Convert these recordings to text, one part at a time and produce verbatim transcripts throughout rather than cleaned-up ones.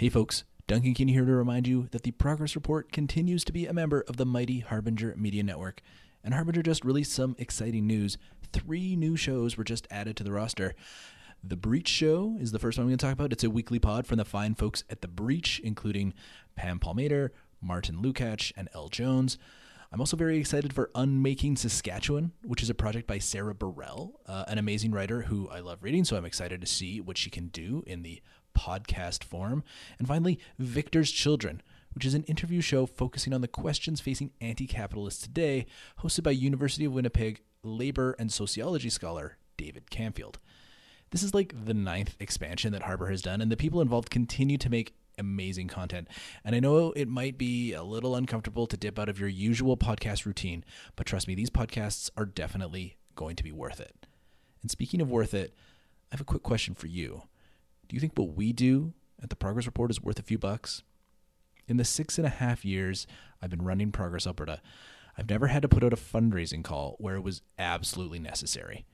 Hey folks, Duncan Kinney here to remind you that the Progress Report continues to be a member of the mighty Harbinger Media Network. And Harbinger just released some exciting news. Three new shows were just added to the roster. The Breach Show is the first one I'm going to talk about. It's a weekly pod from the fine folks at The Breach, including Pam Palmater, Martin Lukacs, and Elle Jones. I'm also very excited for Unmaking Saskatchewan, which is a project by Sarah Burrell, uh, an amazing writer who I love reading, so I'm excited to see what she can do in the podcast form. And finally, Victor's Children, which is an interview show focusing on the questions facing anti-capitalists today, hosted by University of Winnipeg labor and sociology scholar David Canfield. This is like the ninth expansion that Harbour has done, and the people involved continue to make amazing content. And I know it might be a little uncomfortable to dip out of your usual podcast routine, but trust me, these podcasts are definitely going to be worth it. And speaking of worth it, I have a quick question for you. Do you think what we do at the Progress Report is worth a few bucks? In the six and a half years I've been running Progress Alberta, I've never had to put out a fundraising call where it was absolutely necessary,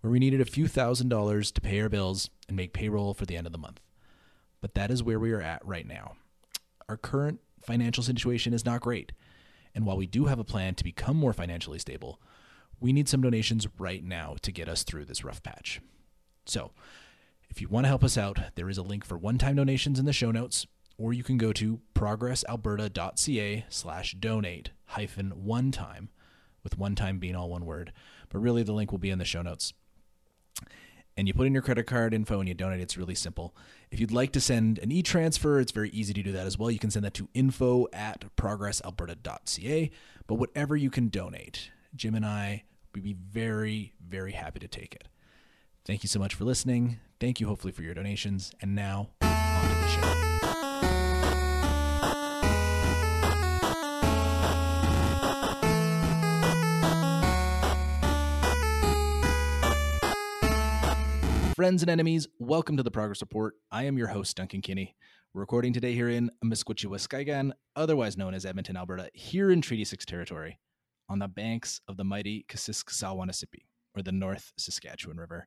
where we needed a few thousand dollars to pay our bills and make payroll for the end of the month. But that is where we are at right now. Our current financial situation is not great. And while we do have a plan to become more financially stable, we need some donations right now to get us through this rough patch. So if you want to help us out, there is a link for one-time donations in the show notes, or you can go to progressalberta.ca slash donate hyphen one time, with one time being all one word. But really, the link will be in the show notes. And you put in your credit card info and you donate. It's really simple. If you'd like to send an e-transfer, it's very easy to do that as well. You can send that to info at progressalberta.ca. But whatever you can donate, Jim and I would be very, very happy to take it. Thank you so much for listening. Thank you, hopefully, for your donations. And now, on to the show. Friends and enemies, welcome to the Progress Report. I am your host, Duncan Kinney. We're recording today here in Meskwichiwaskigan, otherwise known as Edmonton, Alberta, here in Treaty six territory, on the banks of the mighty Kisiskaciwani-Sipi, or the North Saskatchewan River.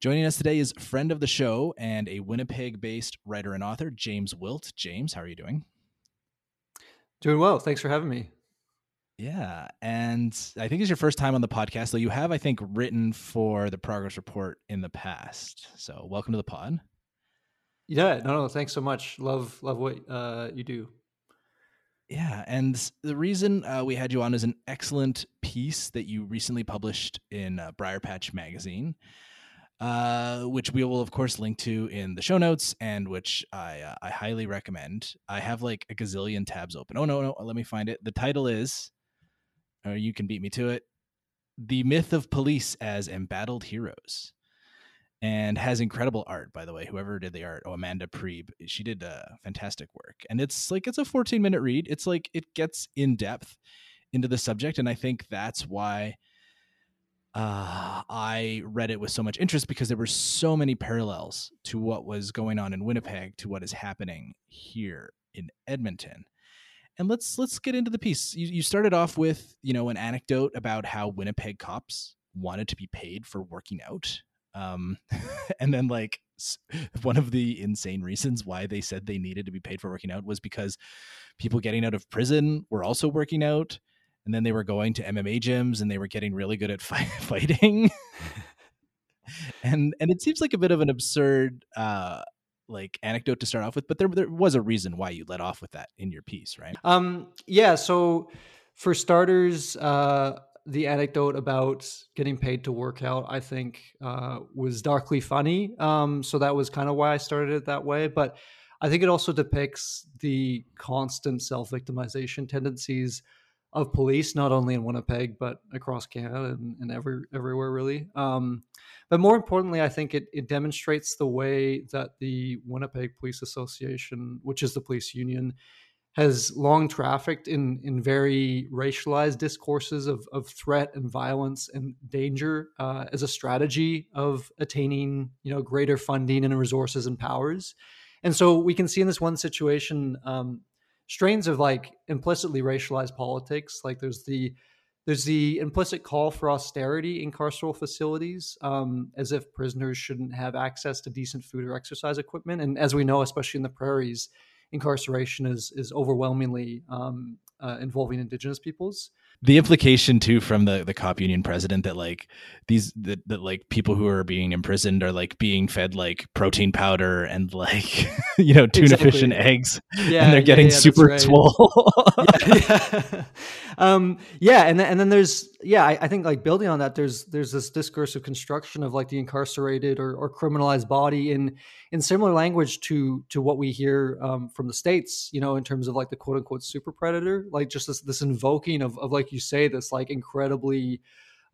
Joining us today is friend of the show and a Winnipeg-based writer and author, James Wilt. James, how are you doing? Doing well. Thanks for having me. Yeah, and I think it's your first time on the podcast, though you have, I think, written for the Progress Report in the past. So welcome to the pod. Yeah, no, no, thanks so much. Love, love what uh, you do. Yeah, and the reason uh, we had you on is an excellent piece that you recently published in uh, Briarpatch Magazine, uh, which we will, of course, link to in the show notes, and which I uh, I highly recommend. I have like a gazillion tabs open. Oh, no, no, let me find it. The title is... or you can beat me to it, The Myth of Police as Embattled Heroes, and has incredible art, by the way. Whoever did the art, oh, Amanda Priebe, she did uh, fantastic work. And it's like, it's a fourteen minute read. It's like, it gets in depth into the subject. And I think that's why uh, I read it with so much interest, because there were so many parallels to what was going on in Winnipeg to what is happening here in Edmonton. And let's let's get into the piece. You, you started off with, you know, an anecdote about how Winnipeg cops wanted to be paid for working out. Um, and then like one of the insane reasons why they said they needed to be paid for working out was because people getting out of prison were also working out. And then they were going to M M A gyms and they were getting really good at fi- fighting. and and it seems like a bit of an absurd uh like anecdote to start off with, but there there was a reason why you led off with that in your piece, right? Um, yeah. So for starters, uh, the anecdote about getting paid to work out, I think, uh, was darkly funny. Um, so that was kind of why I started it that way. But I think it also depicts the constant self-victimization tendencies of police, not only in Winnipeg, but across Canada and, and every, everywhere, really. Um, but more importantly, I think it, it demonstrates the way that the Winnipeg Police Association, which is the police union, has long trafficked in, in very racialized discourses of, of threat and violence and danger uh, as a strategy of attaining, you know, greater funding and resources and powers. And so we can see in this one situation, um, strains of like implicitly racialized politics. Like there's the There's the implicit call for austerity in carceral facilities, um, as if prisoners shouldn't have access to decent food or exercise equipment. And as we know, especially in the prairies, incarceration is is overwhelmingly um, uh, involving Indigenous peoples. The implication too from the, the cop union president that like these that, that like people who are being imprisoned are like being fed like protein powder and like you know tuna exactly. fish and eggs, yeah, and they're getting yeah, yeah, super right. swole. yeah, yeah. Um, yeah, and and then there's yeah, I, I think like building on that, there's there's this discursive construction of like the incarcerated or, or criminalized body in in similar language to to what we hear um, from the States, you know, in terms of like the quote unquote super predator, like just this this invoking of of like. You say this like incredibly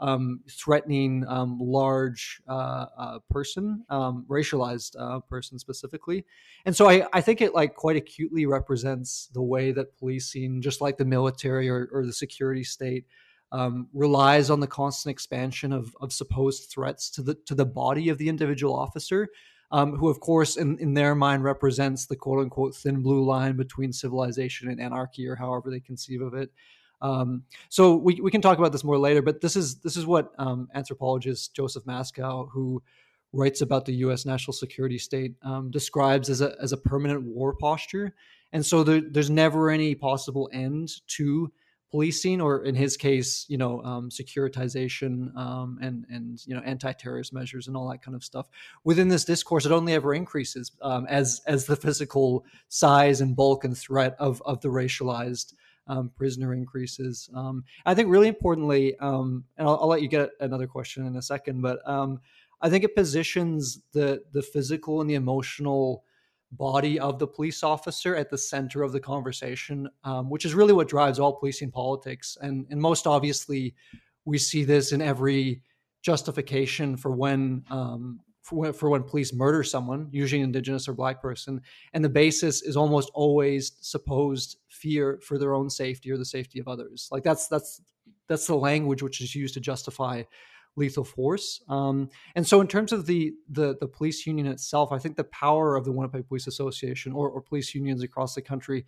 um, threatening, um, large uh, uh, person, um, racialized uh, person specifically. And so I, I think it like quite acutely represents the way that policing, just like the military or, or the security state, um, relies on the constant expansion of, of supposed threats to the to the body of the individual officer, um, who, of course, in, in their mind represents the quote unquote thin blue line between civilization and anarchy, or however they conceive of it. Um, so we, we can talk about this more later, but this is this is what um, anthropologist Joseph Masco, who writes about the U S national security state, um, describes as a as a permanent war posture. And so there, there's never any possible end to policing, or in his case, you know, um, securitization um, and and you know anti-terrorist measures and all that kind of stuff. Within this discourse, it only ever increases um, as as the physical size and bulk and threat of of the racialized. Um, prisoner increases. Um, I think really importantly, um, and I'll, I'll let you get another question in a second, but um, I think it positions the the physical and the emotional body of the police officer at the center of the conversation, um, which is really what drives all policing politics. And, and most obviously, we see this in every justification for when um, for when, for when police murder someone, usually an Indigenous or Black person, and the basis is almost always supposed fear for their own safety or the safety of others. Like that's that's that's the language which is used to justify lethal force. Um, and so, in terms of the, the the police union itself, I think the power of the Winnipeg Police Association or, or police unions across the country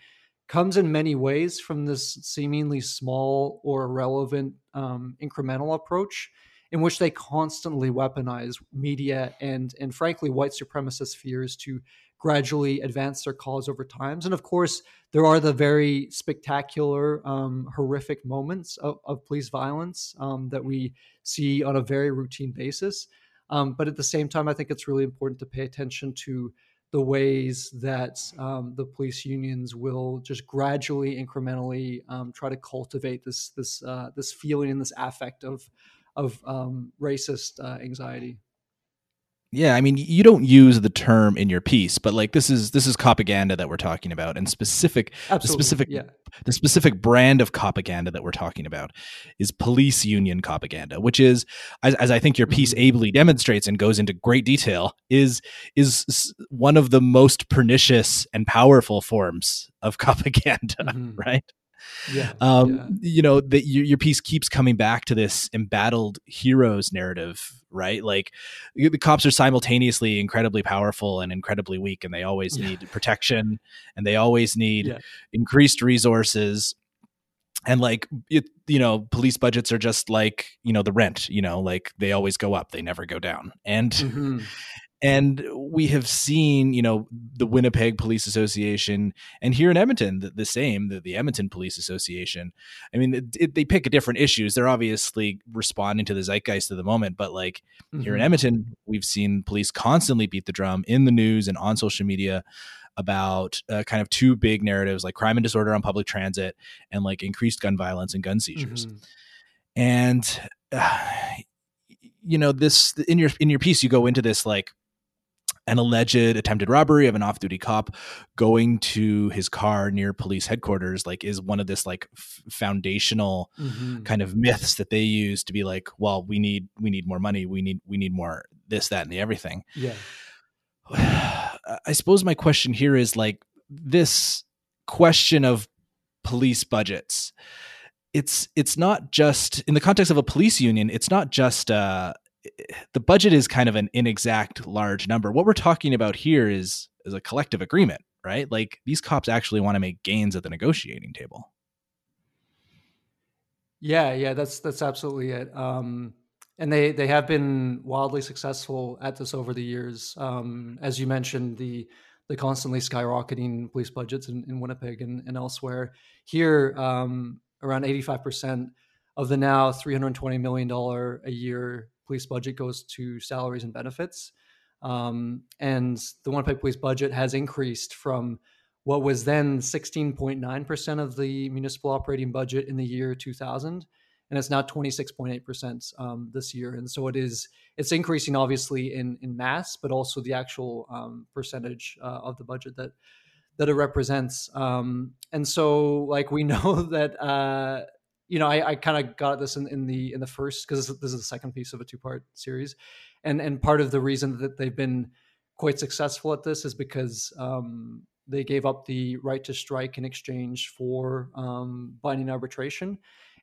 comes in many ways from this seemingly small or irrelevant um, incremental approach, in which they constantly weaponize media and, and frankly, white supremacist fears to gradually advance their cause over time. And of course, there are the very spectacular, um, horrific moments of, of police violence um, that we see on a very routine basis. Um, but at the same time, I think it's really important to pay attention to the ways that um, the police unions will just gradually, incrementally um, try to cultivate this this uh, this feeling and this affect of of um, racist uh, anxiety. Yeah, I mean, you don't use the term in your piece, but like this is this is copaganda that we're talking about, and specific Absolutely. the specific yeah. the specific brand of copaganda that we're talking about is police union copaganda, which is, as, as I think your piece mm-hmm. ably demonstrates and goes into great detail, is is one of the most pernicious and powerful forms of copaganda, mm-hmm. right? Yeah, um, yeah. You know, that your, your piece keeps coming back to this embattled heroes narrative, right? Like the cops are simultaneously incredibly powerful and incredibly weak, and they always yeah. need protection, and they always need yeah. increased resources. And like, it, you know, police budgets are just like, you know, the rent, you know, like they always go up, they never go down. And mm-hmm. And we have seen, you know, the Winnipeg Police Association, and here in Edmonton, the, the same, the, the Edmonton Police Association. I mean, it, it, they pick different issues. They're obviously responding to the zeitgeist of the moment. But like mm-hmm. here in Edmonton, we've seen police constantly beat the drum in the news and on social media about uh, kind of two big narratives, like crime and disorder on public transit and like increased gun violence and gun seizures. Mm-hmm. And, uh, you know, this in your in your piece, you go into this like, an alleged attempted robbery of an off-duty cop going to his car near police headquarters, like is one of this like f- foundational mm-hmm. kind of myths that they use to be like, well, we need, we need more money. We need, we need more this, that, and the everything. Yeah. I suppose my question here is like this question of police budgets. It's, it's not just in the context of a police union. It's not just uh the budget is kind of an inexact large number. What we're talking about here is, is a collective agreement, right? Like these cops actually want to make gains at the negotiating table. Yeah, yeah, that's that's absolutely it. Um, and they they have been wildly successful at this over the years. Um, as you mentioned, the the constantly skyrocketing police budgets in, in Winnipeg and, and elsewhere. Here, um, around eighty-five percent of the now three hundred twenty million dollars a year police budget goes to salaries and benefits. Um, and the Winnipeg police budget has increased from what was then sixteen point nine percent of the municipal operating budget in the year two thousand, and it's now twenty-six point eight percent um, this year. And so it is, it's increasing obviously in, in mass, but also the actual um, percentage uh, of the budget that, that it represents. Um, and so like, we know that, uh, you know, I, I kind of got this in, in the, in the first, cause this, this is the second piece of a two part series. And, and part of the reason that they've been quite successful at this is because um, they gave up the right to strike in exchange for um, binding arbitration.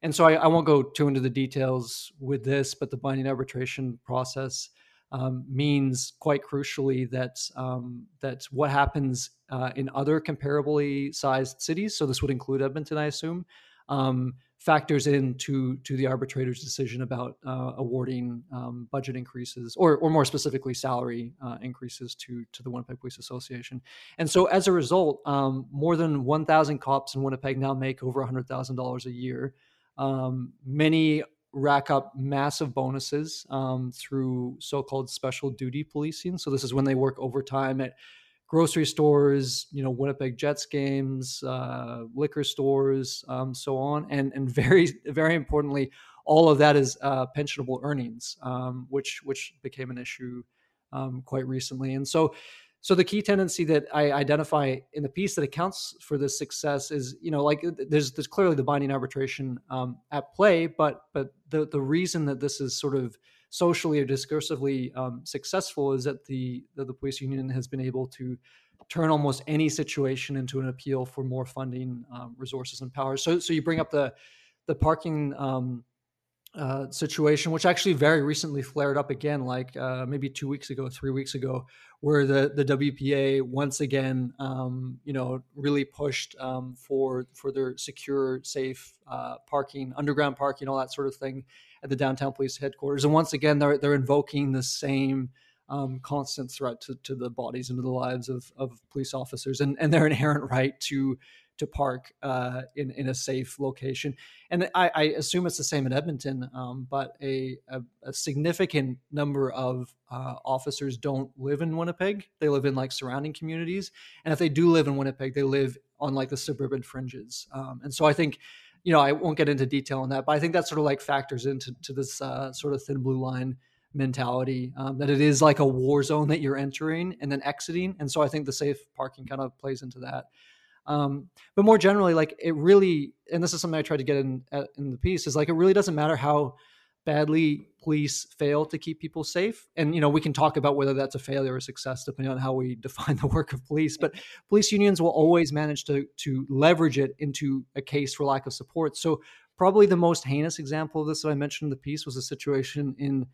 And so I, I won't go too into the details with this, but the binding arbitration process um, means quite crucially that um, that's what happens uh, in other comparably sized cities. So this would include Edmonton, I assume, um, factors into to the arbitrator's decision about uh, awarding um, budget increases, or or more specifically salary uh, increases to to the Winnipeg Police Association. And so as a result, um, more than one thousand cops in Winnipeg now make over one hundred thousand dollars a year. Um, many rack up massive bonuses um, through so-called special duty policing. So this is when they work overtime at grocery stores, you know, Winnipeg Jets games, uh, liquor stores, um, so on. And, and very, very importantly, all of that is uh, pensionable earnings, um, which which became an issue um, quite recently. And so So the key tendency that I identify in the piece that accounts for this success is, you know, like there's there's clearly the binding arbitration um, at play, but but the the reason that this is sort of socially or discursively um, successful is that the that the police union has been able to turn almost any situation into an appeal for more funding, um, resources, and power. So so you bring up the the parking um, Uh, situation, which actually very recently flared up again, like uh, maybe two weeks ago, three weeks ago, where the, the W P A once again, um, you know, really pushed um, for for their secure, safe uh, parking, underground parking, all that sort of thing at the downtown police headquarters. And once again, they're they're invoking the same um, constant threat to, to the bodies and to the lives of of police officers and, and their inherent right to to park uh, in, in a safe location. And I, I assume it's the same in Edmonton, um, but a, a, a significant number of uh, officers don't live in Winnipeg. They live in like surrounding communities. And if they do live in Winnipeg, they live on like the suburban fringes. Um, and so I think, you know, I won't get into detail on that, but I think that sort of like factors into to this uh, sort of thin blue line mentality, um, that it is like a war zone that you're entering and then exiting. And so I think the safe parking kind of plays into that. Um, but more generally, like it really, and this is something I tried to get in in the piece, is like, it really doesn't matter how badly police fail to keep people safe. And, you know, we can talk about whether that's a failure or success, depending on how we define the work of police, but police unions will always manage to, to leverage it into a case for lack of support. So probably the most heinous example of this that I mentioned in the piece was a situation in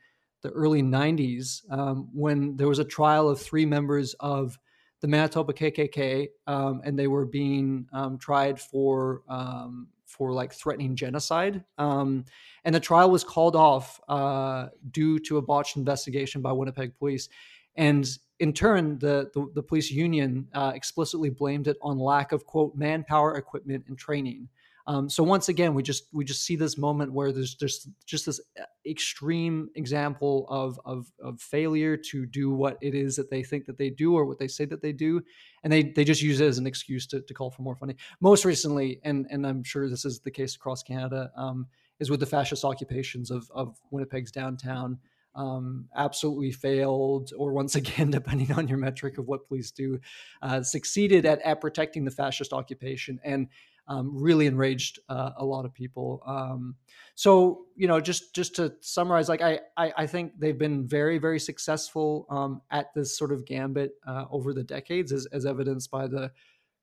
the early nineties, um, when there was a trial of three members of the Manitoba K K K, um, and they were being um, tried for um, for like threatening genocide. Um, and the trial was called off uh, due to a botched investigation by Winnipeg police. And in turn, the the, the police union uh, explicitly blamed it on lack of, quote, manpower, equipment, and training. Um, so once again, we just we just see this moment where there's just just this extreme example of, of of failure to do what it is that they think that they do or what they say that they do. And they they just use it as an excuse to, to call for more funding. Most recently, and, and I'm sure this is the case across Canada, um, is with the fascist occupations of, of Winnipeg's downtown. Um, absolutely failed, or once again, depending on your metric of what police do, uh, succeeded at, at protecting the fascist occupation, and um, really enraged uh, a lot of people. Um, so, you know, just just to summarize, like I, I, I think they've been very, very successful um, at this sort of gambit uh, over the decades, as, as evidenced by the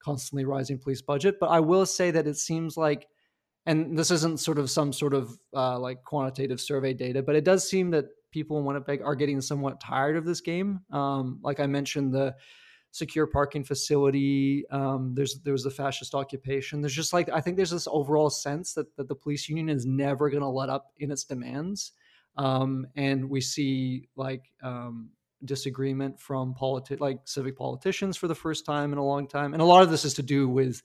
constantly rising police budget. But I will say that it seems like, and this isn't sort of some sort of uh, like quantitative survey data, but it does seem that people in Winnipeg are getting somewhat tired of this game. Um, like I mentioned, the secure parking facility. Um, there's there was the fascist occupation. There's just like I think there's this overall sense that that the police union is never going to let up in its demands, um, and we see like um, disagreement from politi- like civic politicians for the first time in a long time, and a lot of this is to do with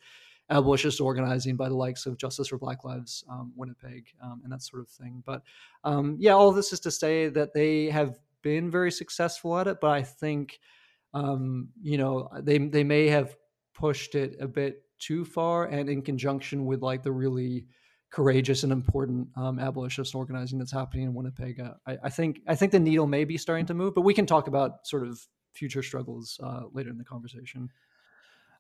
abolitionist organizing by the likes of Justice for Black Lives, um, Winnipeg, um, and that sort of thing. But um, yeah, all this is to say that they have been very successful at it, but I think, um, you know, they they may have pushed it a bit too far, and in conjunction with like the really courageous and important um, abolitionist organizing that's happening in Winnipeg, uh, I, I think I think the needle may be starting to move, but we can talk about sort of future struggles uh, later in the conversation.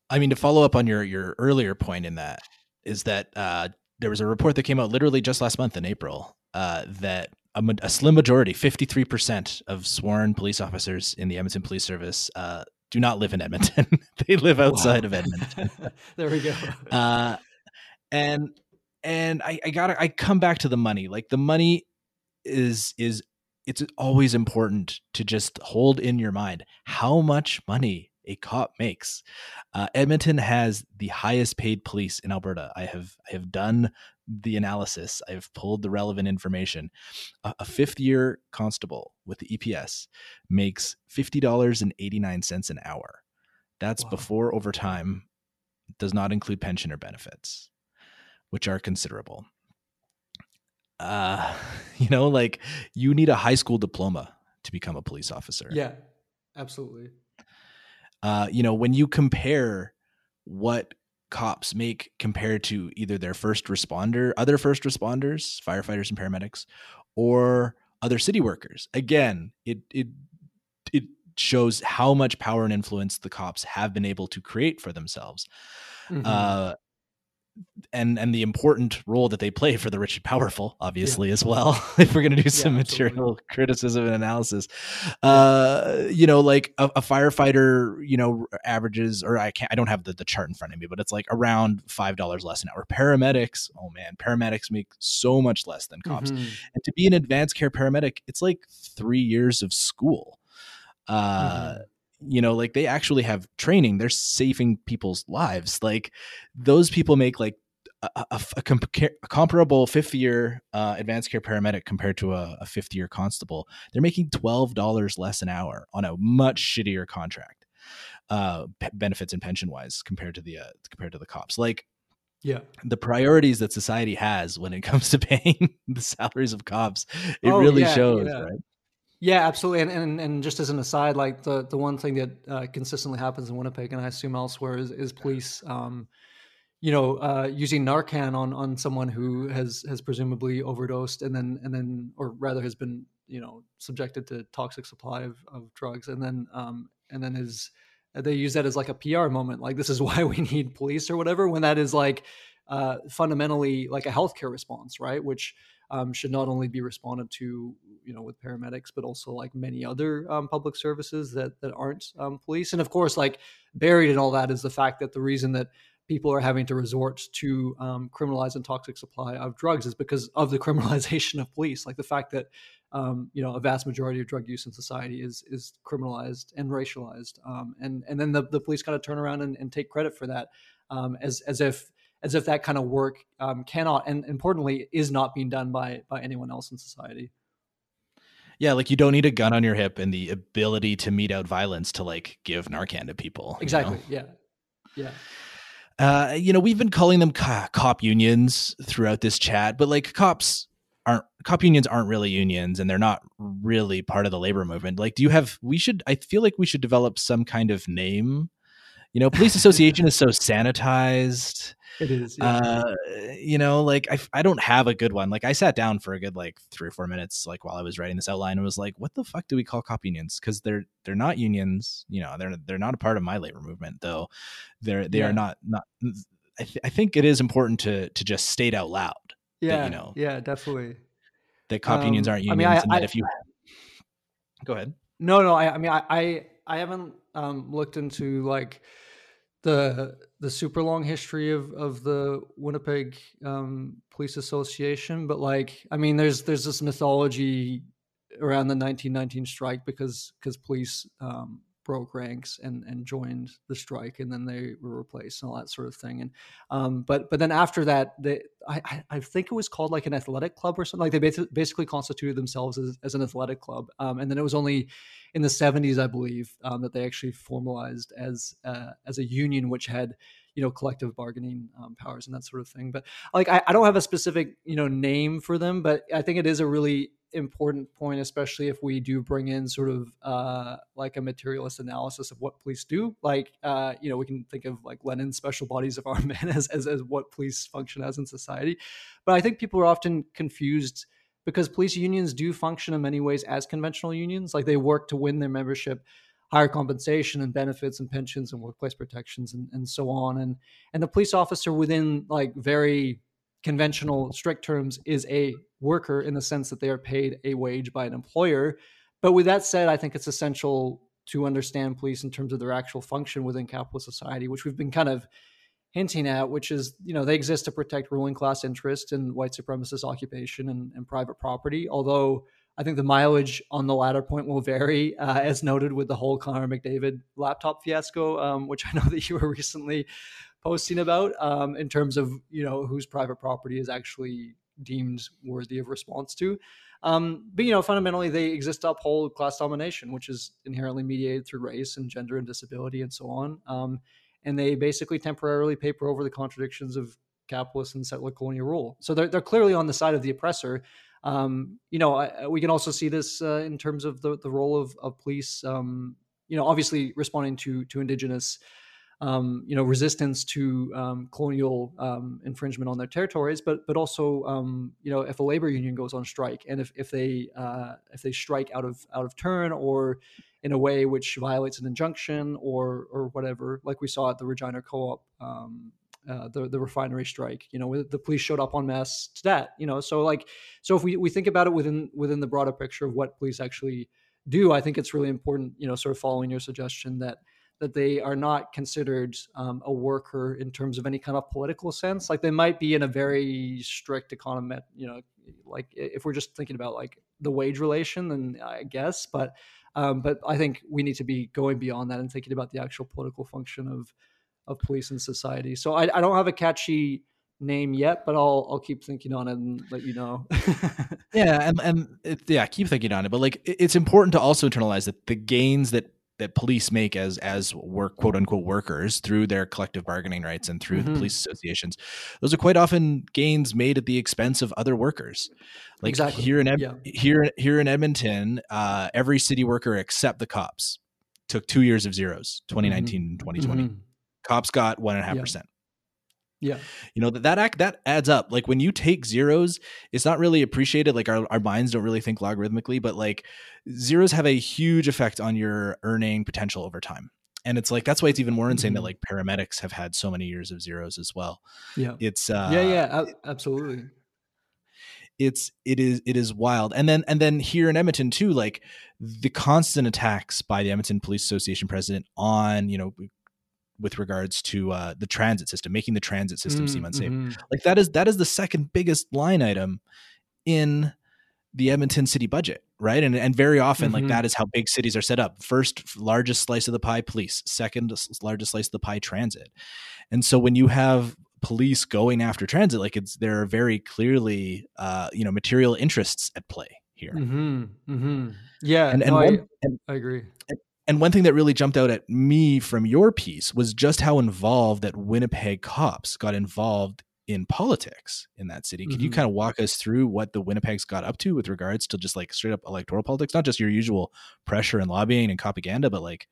I mean, to follow up on your, your earlier point in that is that uh, there was a report that came out literally just last month in April uh, that a, a slim majority, fifty-three percent of sworn police officers in the Edmonton Police Service uh, do not live in Edmonton. They live outside wow. of Edmonton. There we go. Uh, and and I, I gotta I come back to the money. Like the money is is it's always important to just hold in your mind how much money a cop makes. Uh, Edmonton has the highest paid police in Alberta. I have I have done the analysis. I've pulled the relevant information. A, a fifth year constable with the E P S makes fifty dollars and eighty-nine cents an hour. That's wow. before overtime, does not include pension or benefits, which are considerable. Uh, you know, like you need a high school diploma to become a police officer. Yeah, absolutely. Uh, you know, when you compare what cops make compared to either their first responder, other first responders, firefighters and paramedics, or other city workers, again, it it it shows how much power and influence the cops have been able to create for themselves, mm-hmm. uh, and and the important role that they play for the rich and powerful, obviously, yeah. as well. If we're going to do some yeah, material criticism and analysis, uh, you know, like a, a firefighter, you know, averages, or I can't, I don't have the, the chart in front of me, but it's like around five dollars less an hour. Paramedics, oh man, paramedics make so much less than cops. Mm-hmm. And to be an advanced care paramedic, it's like three years of school. Uh, mm-hmm. You know, like they actually have training. They're saving people's lives. Like those people make like a, a, a, comp- a comparable fifth year uh, advanced care paramedic compared to a, a fifth year constable. They're making twelve dollars less an hour on a much shittier contract, uh, p- benefits and pension wise compared to the uh, compared to the cops. Like, yeah, the priorities that society has when it comes to paying the salaries of cops, it oh, really yeah, shows, yeah. right? Yeah, absolutely. And, and and just as an aside, like the, the one thing that uh, consistently happens in Winnipeg and I assume elsewhere is, is police, um, you know, uh, using Narcan on, on someone who has, has presumably overdosed and then and then or rather has been, you know, subjected to toxic supply of, of drugs. And then um, and then is they use that as like a P R moment, like this is why we need police or whatever, when that is like uh, fundamentally like a healthcare response. Right. Which Um, should not only be responded to, you know, with paramedics, but also like many other um, public services that that aren't um, police. And of course, like buried in all that is the fact that the reason that people are having to resort to um, criminalize and toxic supply of drugs is because of the criminalization of police. Like the fact that um, you know a vast majority of drug use in society is is criminalized and racialized, um, and and then the, the police kind of turn around and, and take credit for that um, as as if. As if that kind of work um, cannot, and importantly, is not being done by by anyone else in society. Yeah, like you don't need a gun on your hip and the ability to mete out violence to like give Narcan to people. Exactly. You know? Yeah. Yeah. Uh, you know, we've been calling them co- cop unions throughout this chat, but like cops aren't cop unions aren't really unions, and they're not really part of the labor movement. Like, do you have? We should. I feel like we should develop some kind of name. You know, police association is so sanitized. It is, yeah. uh, you know, like I, I don't have a good one. Like I sat down for a good, like three or four minutes, like while I was writing this outline and was like, what the fuck do we call cop unions? Cause they're, they're not unions, you know, they're, they're not a part of my labor movement though. They're, they yeah. are not, not, I, th- I think it is important to, to just state out loud. Yeah. That, you know, yeah, definitely. That cop um, unions aren't unions. I mean, I, and I, that I, if you go ahead. No, no. I, I mean, I, I, I haven't um, looked into like the, the super long history of, of the Winnipeg um, Police Association. But like, I mean, there's, there's this mythology around the nineteen nineteen strike because, because police um, broke ranks and, and joined the strike, and then they were replaced and all that sort of thing. And um, but but then after that, they I, I think it was called like an athletic club or something. Like they basically constituted themselves as, as an athletic club. Um, and then it was only in the seventies, I believe, um, that they actually formalized as uh, as a union, which had, you know, collective bargaining um, powers and that sort of thing. But like I, I don't have a specific, you know, name for them, but I think it is a really important point, especially if we do bring in sort of uh, like a materialist analysis of what police do. Like, uh, you know, we can think of like Lenin's special bodies of armed men as, as as what police function as in society. But I think people are often confused because police unions do function in many ways as conventional unions. Like they work to win their membership higher compensation and benefits and pensions and workplace protections and, and so on. And and the police officer within like very conventional, strict terms is a worker in the sense that they are paid a wage by an employer. But with that said, I think it's essential to understand police in terms of their actual function within capitalist society, which we've been kind of hinting at, which is, you know, they exist to protect ruling class interest and white supremacist occupation and, and private property. Although I think the mileage on the latter point will vary, uh, as noted with the whole Connor McDavid laptop fiasco, um, which I know that you were recently posting about, um, in terms of, you know, whose private property is actually deemed worthy of response to. Um, but, you know, fundamentally, they exist to uphold class domination, which is inherently mediated through race and gender and disability and so on. Um, and they basically temporarily paper over the contradictions of capitalist and settler colonial rule. So they're, they're clearly on the side of the oppressor. Um, you know, I, we can also see this uh, in terms of the, the role of, of police, um, you know, obviously responding to to indigenous, um, you know, resistance to um, colonial um, infringement on their territories, but but also, um, you know, if a labor union goes on strike and if if they uh, if they strike out of out of turn or in a way which violates an injunction or or whatever, like we saw at the Regina Co-op. Um, Uh, the, the refinery strike, you know, the police showed up en masse to that, you know, so like, so if we, we think about it within, within the broader picture of what police actually do, I think it's really important, you know, sort of following your suggestion that, that they are not considered um, a worker in terms of any kind of political sense. Like they might be in a very strict economy, you know, like if we're just thinking about like the wage relation, then I guess, but, um, but I think we need to be going beyond that and thinking about the actual political function of, of police and society. So I, I don't have a catchy name yet, but I'll I'll keep thinking on it and let you know. yeah, and, and it, yeah, keep thinking on it. But like, it, it's important to also internalize that the gains that that police make as as work quote unquote workers through their collective bargaining rights and through mm-hmm. the police associations, those are quite often gains made at the expense of other workers. Like exactly. here in Ed- yeah. here here in Edmonton, uh, every city worker except the cops took two years of zeros, twenty nineteen mm-hmm. and twenty twenty. Mm-hmm. Cops got one and a half percent. Yeah. You know, that, that act that adds up. Like when you take zeros, it's not really appreciated. Like our, our minds don't really think logarithmically, but like zeros have a huge effect on your earning potential over time. And it's like, that's why it's even more insane mm-hmm. that like paramedics have had so many years of zeros as well. Yeah. It's uh yeah, yeah, ab- absolutely. It's, it is, it is wild. And then, and then here in Edmonton too, like the constant attacks by the Edmonton Police Association president on, you know, with regards to uh, the transit system, making the transit system mm, seem unsafe. Mm-hmm. Like that is, that is the second biggest line item in the Edmonton city budget. Right. And, and very often mm-hmm. like that is how big cities are set up. First largest slice of the pie, police, second largest slice of the pie, transit. And so when you have police going after transit, like it's, there are very clearly uh, you know, material interests at play here. Mm-hmm. Mm-hmm. Yeah. And, and, no, one, I, and I agree. And, And one thing that really jumped out at me from your piece was just how involved that Winnipeg cops got involved in politics in that city. Can mm-hmm. you kind of walk us through what the Winnipegs got up to with regards to just like straight up electoral politics, not just your usual pressure and lobbying and propaganda, but like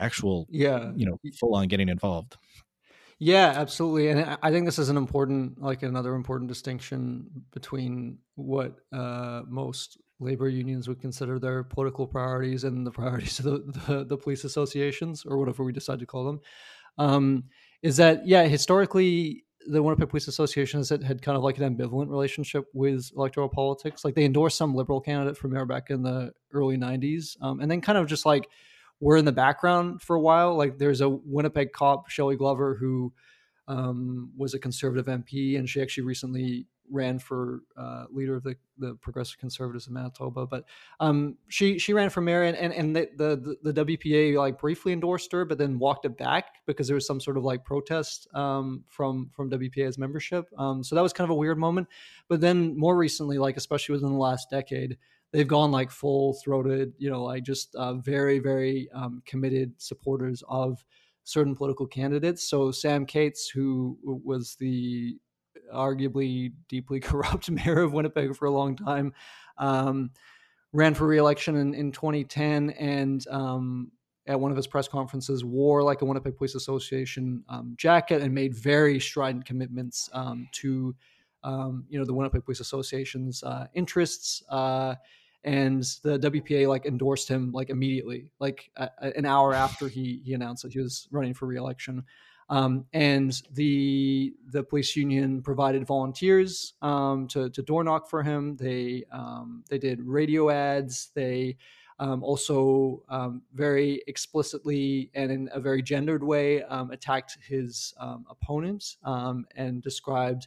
actual, yeah, you know, full on getting involved. Yeah, absolutely. And I think this is an important, like another important distinction between what uh, most labor unions would consider their political priorities and the priorities of the, the, the police associations or whatever we decide to call them, um, is that, yeah, historically, the Winnipeg Police Association has had kind of like an ambivalent relationship with electoral politics. Like they endorsed some liberal candidate for mayor back in the early nineties um, and then kind of just like were in the background for a while. Like there's a Winnipeg cop, Shelley Glover, who um, was a conservative M P, and she actually recently ran for uh, leader of the, the Progressive Conservatives of Manitoba. But um, she she ran for mayor, and and, and the, the the W P A like briefly endorsed her, but then walked it back because there was some sort of like protest um, from from W P A's membership. Um, so that was kind of a weird moment. But then more recently, like especially within the last decade, they've gone like full throated, you know, like just uh, very very um, committed supporters of certain political candidates. So Sam Cates, who was the arguably deeply corrupt mayor of Winnipeg for a long time, um, ran for re-election in, in twenty ten, and um, at one of his press conferences wore like a Winnipeg Police Association um, jacket and made very strident commitments um, to um, you know the Winnipeg Police Association's uh, interests. Uh, and the W P A like endorsed him like immediately, like a, an hour after he he announced that he was running for re-election. Um, and the the police union provided volunteers um, to, to door knock for him. They um, they did radio ads. They um, also um, very explicitly and in a very gendered way um, attacked his um, opponent um, and described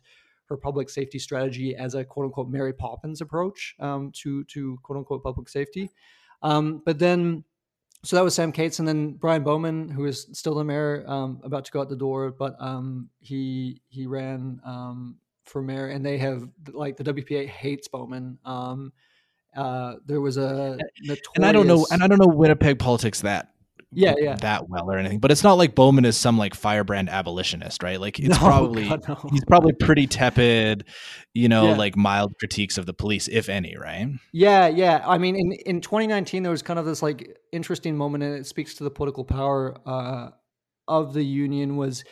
her public safety strategy as a quote unquote Mary Poppins approach um, to to quote unquote public safety. Um, but then. So that was Sam Cates, and then Brian Bowman, who is still the mayor, um, about to go out the door, but um, he he ran um, for mayor, and they have like the W P A hates Bowman. Um, uh, there was a notorious... and I don't know, and I don't know Winnipeg politics that yeah, yeah. that well or anything, but it's not like Bowman is some like firebrand abolitionist, right? Like it's no, probably God, no. he's probably pretty tepid, you know, yeah. like mild critiques of the police, if any, right? Yeah, yeah. I mean, in in twenty nineteen, there was kind of this like. interesting moment, and it speaks to the political power uh, of the union. Was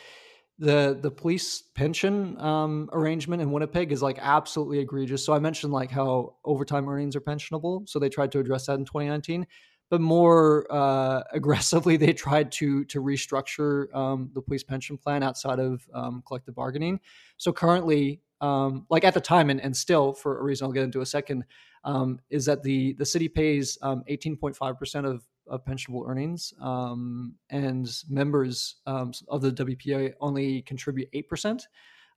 the the police pension um, arrangement in Winnipeg is like absolutely egregious. So I mentioned like how overtime earnings are pensionable. So they tried to address that in twenty nineteen, but more uh, aggressively they tried to to restructure um, the police pension plan outside of um, collective bargaining. So currently, um, like at the time and, and still for a reason I'll get into a second. Um, is that the the city pays um, eighteen point five percent of, of pensionable earnings, um, and members um, of the W P A only contribute eight percent.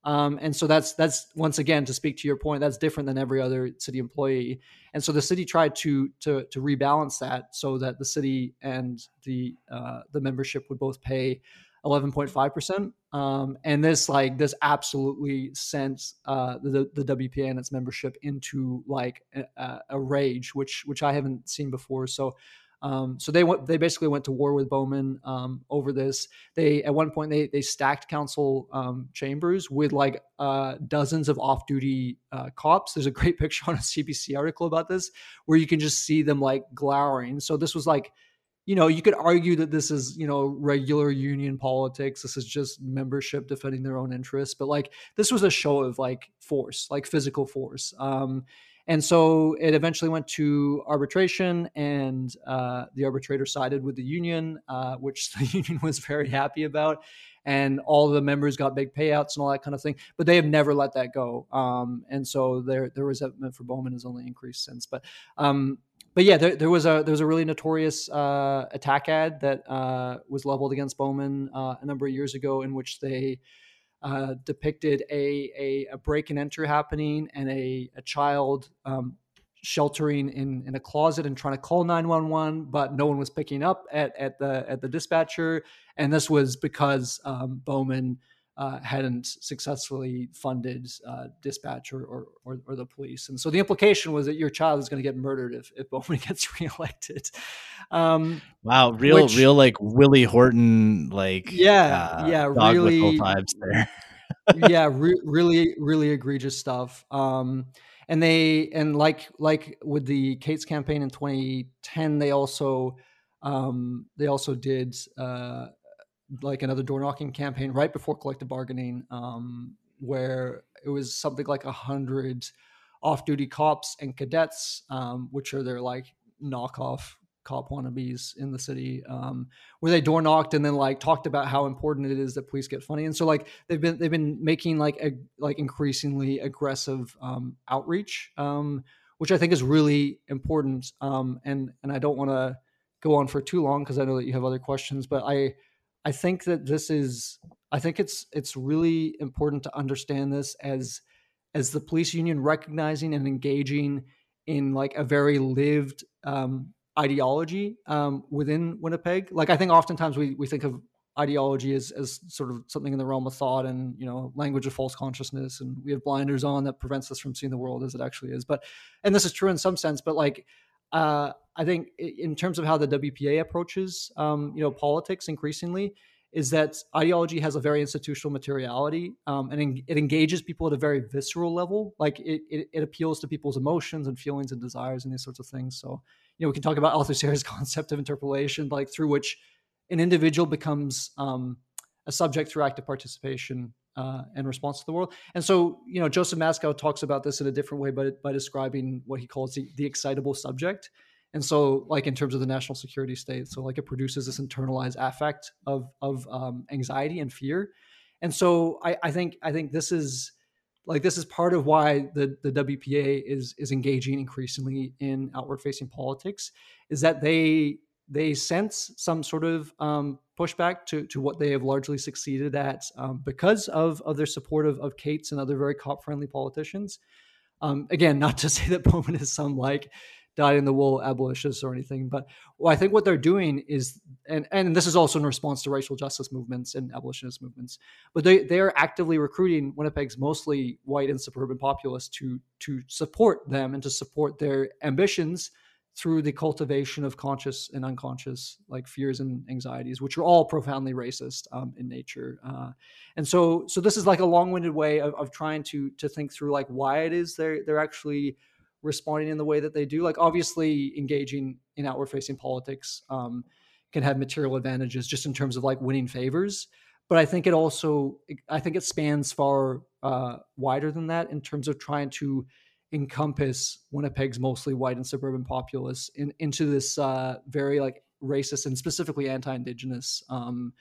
Um, and so that's, that's once again, to speak to your point, that's different than every other city employee. And so the city tried to to, to rebalance that so that the city and the uh, the membership would both pay eleven point five percent. Um, and this like this absolutely sent uh, the the W P A and its membership into like a, a rage, which which I haven't seen before. So um, so they went they basically went to war with Bowman um, over this. They at one point they they stacked council um, chambers with like uh, dozens of off duty uh, cops. There's a great picture on a C B C article about this where you can just see them like glowering. So this was like. You know, you could argue that this is, you know, regular union politics. This is just membership defending their own interests. But like, this was a show of like force, like physical force. Um, and so it eventually went to arbitration, and uh, the arbitrator sided with the union, uh, which the union was very happy about. And all the members got big payouts and all that kind of thing. But they have never let that go. Um, and so their, their resentment for Bowman has only increased since. But um But yeah, there, there was a there was a really notorious uh, attack ad that uh, was leveled against Bowman uh, a number of years ago, in which they uh, depicted a, a a break and enter happening and a a child um, sheltering in, in a closet and trying to call nine one one, but no one was picking up at at the at the dispatcher, and this was because um, Bowman Uh, hadn't successfully funded uh, dispatch or, or, or, or the police. And so the implication was that your child is going to get murdered if, if Bowman gets reelected. Um, wow. Real, which, real like Willie Horton, like, yeah, uh, yeah, really, vibes there. yeah, re- really, really egregious stuff. Um, and they, and like, like with the Cates campaign in twenty ten, they also, um, they also did, uh, like another door knocking campaign right before collective bargaining, um, where it was something like a hundred off duty cops and cadets, um, which are their like knockoff cop wannabes in the city, um, where they door knocked and then like talked about how important it is that police get funding. And so like, they've been, they've been making like a, like increasingly aggressive, um, outreach, um, which I think is really important. Um, and, and I don't want to go on for too long, 'cause I know that you have other questions, but I, I think that this is, I think it's, it's really important to understand this as as the police union recognizing and engaging in like a very lived um, ideology um, within Winnipeg. Like I think oftentimes we we think of ideology as, as sort of something in the realm of thought and, you know, language of false consciousness, and we have blinders on that prevents us from seeing the world as it actually is. But, and this is true in some sense, but like, uh, I think in terms of how the W P A approaches, um, you know, politics increasingly, is that ideology has a very institutional materiality, um, and it engages people at a very visceral level. Like it, it, it appeals to people's emotions and feelings and desires and these sorts of things. So, you know, we can talk about Arthur Sayre's concept of interpolation, like through which an individual becomes um, a subject through active participation uh, and response to the world. And so, you know, Joseph Masco talks about this in a different way, but by, by describing what he calls the, the excitable subject. And so, like in terms of the national security state, so like it produces this internalized affect of of um, anxiety and fear. And so, I, I think I think this is like this is part of why the the W P A is is engaging increasingly in outward facing politics, is that they they sense some sort of um, pushback to to what they have largely succeeded at um, because of of their support of, of Cates and other very cop friendly politicians. Um, again, not to say that Bowman is some like dyed-in-the-wool abolitionists or anything, but well, I think what they're doing is, and, and this is also in response to racial justice movements and abolitionist movements, but they, they are actively recruiting Winnipeg's mostly white and suburban populace to to support them and to support their ambitions through the cultivation of conscious and unconscious like fears and anxieties, which are all profoundly racist um, in nature. Uh, and so so this is like a long-winded way of, of trying to to think through like why it is they're they're actually responding in the way that they do. Like obviously engaging in outward facing politics um, can have material advantages just in terms of like winning favors. But I think it also, I think it spans far uh, wider than that in terms of trying to encompass Winnipeg's mostly white and suburban populace in, into this uh, very like racist and specifically anti-Indigenous um,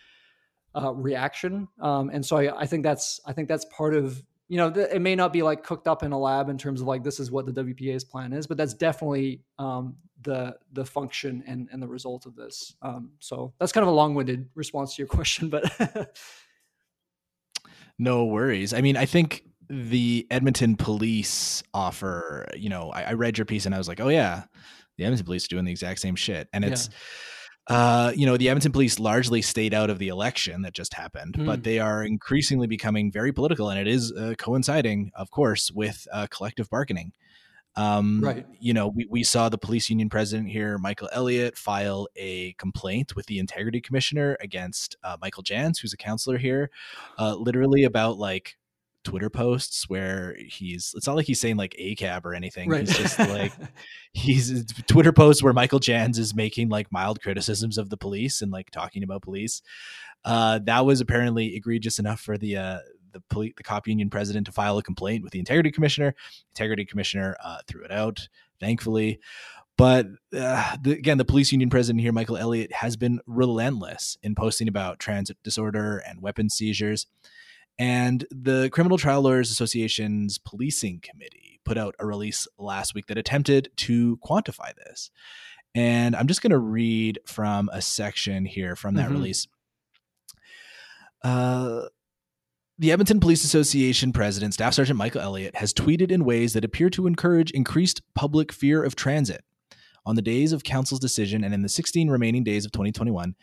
uh, reaction. Um, and so I, I think that's, I think that's part of, you know, it may not be like cooked up in a lab in terms of like, this is what the W P A's plan is, but that's definitely um, the the function and, and the result of this. Um, so that's kind of a long-winded response to your question, but. No worries. I mean, I think the Edmonton police offer, you know, I, I read your piece and I was like, oh yeah, the Edmonton police are doing the exact same shit. And it's, yeah. uh, you know, the Edmonton police largely stayed out of the election that just happened, mm. but they are increasingly becoming very political, and it is uh, coinciding, of course, with uh, collective bargaining. Um, right. You know, we, we saw the police union president here, Michael Elliott, file a complaint with the integrity commissioner against uh, Michael Janz, who's a counselor here, uh, literally about like Twitter posts where he's, it's not like he's saying like A C A B or anything. Right. He's just like, he's Twitter posts where Michael Janz is making like mild criticisms of the police and like talking about police. Uh, that was apparently egregious enough for the, uh, the police, the cop union president to file a complaint with the integrity commissioner. Integrity commissioner uh, threw it out, thankfully. But uh, the, again, the police union president here, Michael Elliott, has been relentless in posting about transit disorder and weapon seizures. And the Criminal Trial Lawyers Association's Policing Committee put out a release last week that attempted to quantify this. And I'm just going to read from a section here from that mm-hmm. release. Uh, the Edmonton Police Association President, Staff Sergeant Michael Elliott, has tweeted in ways that appear to encourage increased public fear of transit. On the days of council's decision and in the sixteen remaining days of twenty twenty-one,